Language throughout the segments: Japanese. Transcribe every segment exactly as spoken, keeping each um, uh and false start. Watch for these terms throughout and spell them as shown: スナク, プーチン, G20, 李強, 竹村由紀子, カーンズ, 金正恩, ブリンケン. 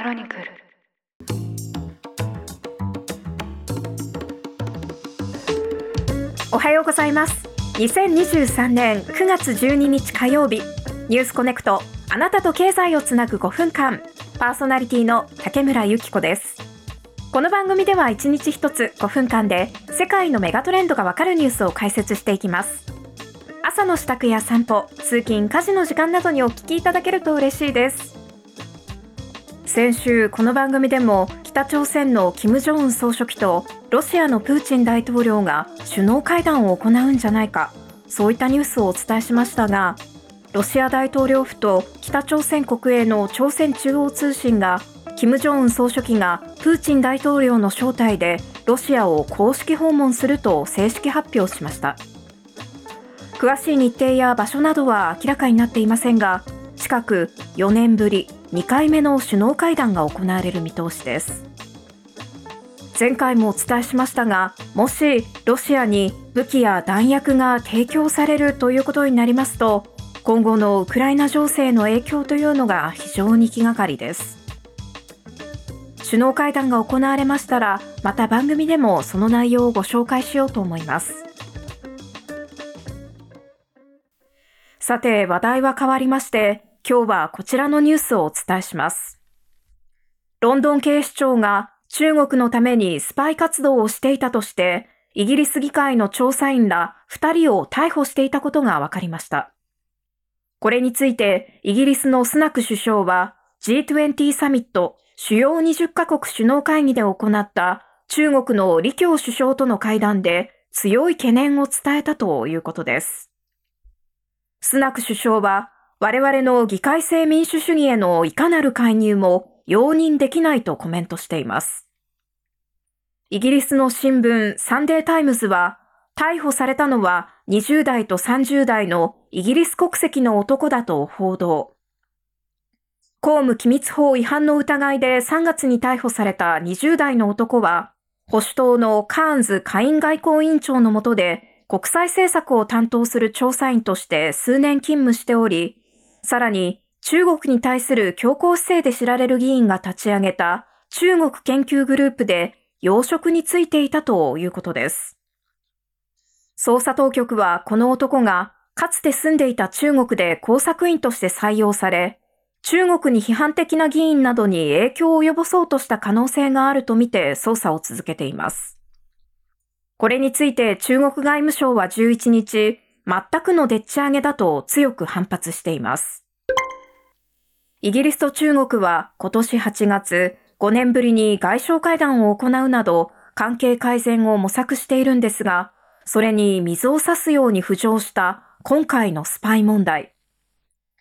クロニクル。おはようございます。にせんにじゅうさんねんくがつじゅうににち火曜日、ニュースコネクト、あなたと経済をつなぐごふんかん、パーソナリティの竹村由紀子です。この番組ではいちにちひとつごふんかんで世界のメガトレンドがわかるニュースを解説していきます。朝の支度や散歩、通勤・家事の時間などにお聞きいただけると嬉しいです。先週この番組でも北朝鮮の金正恩総書記とロシアのプーチン大統領が首脳会談を行うんじゃないか、そういったニュースをお伝えしましたが、ロシア大統領府と北朝鮮国営の朝鮮中央通信が金正恩総書記がプーチン大統領の招待でロシアを公式訪問すると正式発表しました。詳しい日程や場所などは明らかになっていませんが、近くよねんぶりにかいめの首脳会談が行われる見通しです。前回もお伝えしましたが、もしロシアに武器や弾薬が提供されるということになりますと、今後のウクライナ情勢の影響というのが非常に気がかりです。首脳会談が行われましたら、また番組でもその内容をご紹介しようと思います。さて、話題は変わりまして、今日はこちらのニュースをお伝えします。ロンドン警視庁が中国のためにスパイ活動をしていたとしてイギリス議会の調査員らふたりを逮捕していたことが分かりました。これについてイギリスのスナク首相は ジートゥエンティ サミット主要にじゅっかこく首脳会議で行った中国の李強首相との会談で強い懸念を伝えたということです。スナク首相は、我々の議会制民主主義へのいかなる介入も容認できないとコメントしています。イギリスの新聞サンデータイムズは、逮捕されたのはにじゅうだいとさんじゅうだいのイギリス国籍の男だと報道。公務機密法違反の疑いでさんがつに逮捕されたにじゅうだいの男は、保守党のカーンズ下院外交委員長の下で国際政策を担当する調査員として数年勤務しており、さらに中国に対する強硬姿勢で知られる議員が立ち上げた中国研究グループで要職についていたということです。捜査当局はこの男がかつて住んでいた中国で工作員として採用され、中国に批判的な議員などに影響を及ぼそうとした可能性があるとみて捜査を続けています。これについて中国外務省はじゅういちにち、全くのでっち上げだと強く反発しています。イギリスと中国は今年はちがつ、ごねんぶりに外相会談を行うなど関係改善を模索しているんですが、それに水を差すように浮上した今回のスパイ問題。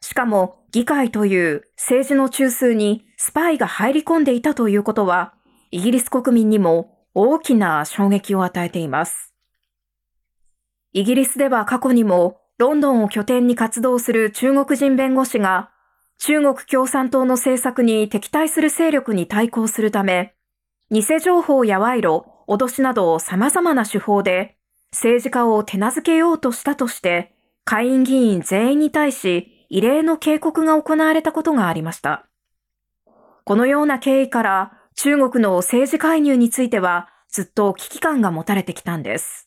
しかも議会という政治の中枢にスパイが入り込んでいたということは、イギリス国民にも大きな衝撃を与えています。イギリスでは過去にもロンドンを拠点に活動する中国人弁護士が中国共産党の政策に敵対する勢力に対抗するため、偽情報や賄賂、脅しなど様々な手法で政治家を手なずけようとしたとして、下院議員全員に対し異例の警告が行われたことがありました。このような経緯から中国の政治介入についてはずっと危機感が持たれてきたんです。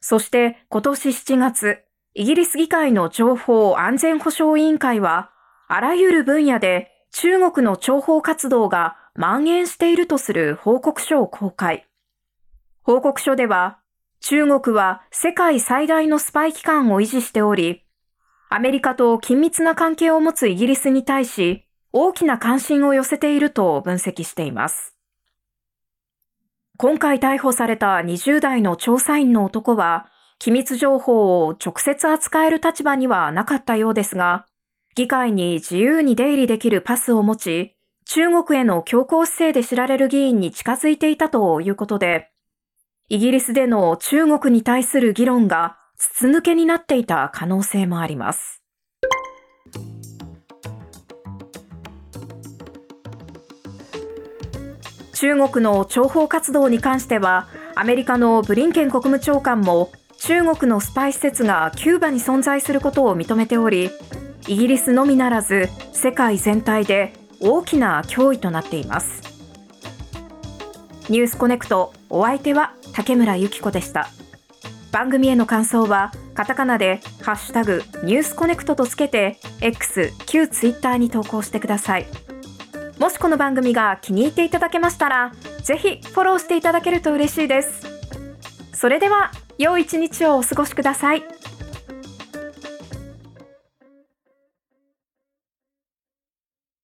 そして今年しちがつ、イギリス議会の情報安全保障委員会は、あらゆる分野で中国の諜報活動が蔓延しているとする報告書を公開。報告書では、中国は世界最大のスパイ機関を維持しており、アメリカと緊密な関係を持つイギリスに対し、大きな関心を寄せていると分析しています。今回逮捕されたにじゅうだいの調査員の男は、機密情報を直接扱える立場にはなかったようですが、議会に自由に出入りできるパスを持ち、中国への強硬姿勢で知られる議員に近づいていたということで、イギリスでの中国に対する議論が筒抜けになっていた可能性もあります。中国の諜報活動に関しては、アメリカのブリンケン国務長官も中国のスパイ施設がキューバに存在することを認めており、イギリスのみならず世界全体で大きな脅威となっています。ニュースコネクト、お相手は竹村由紀子でした。番組への感想はカタカナでハッシュタグニュースコネクトとつけて X 旧 Twitter に投稿してください。もしこの番組が気に入っていただけましたら、ぜひフォローしていただけると嬉しいです。それでは良い一日をお過ごしください。